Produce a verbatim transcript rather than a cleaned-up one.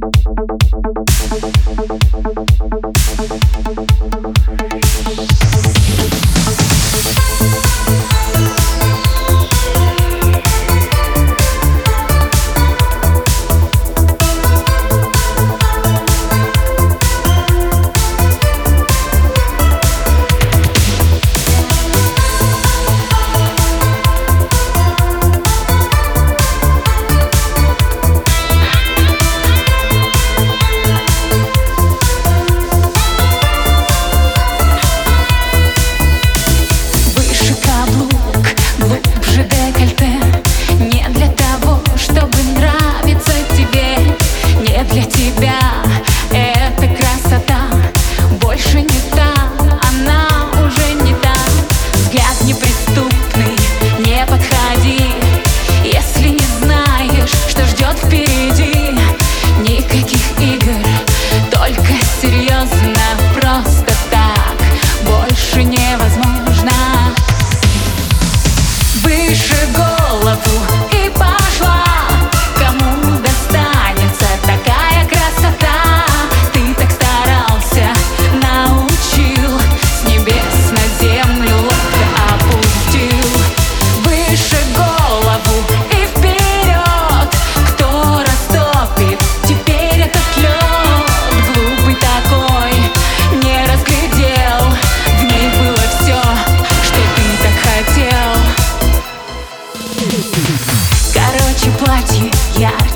Короче, платье я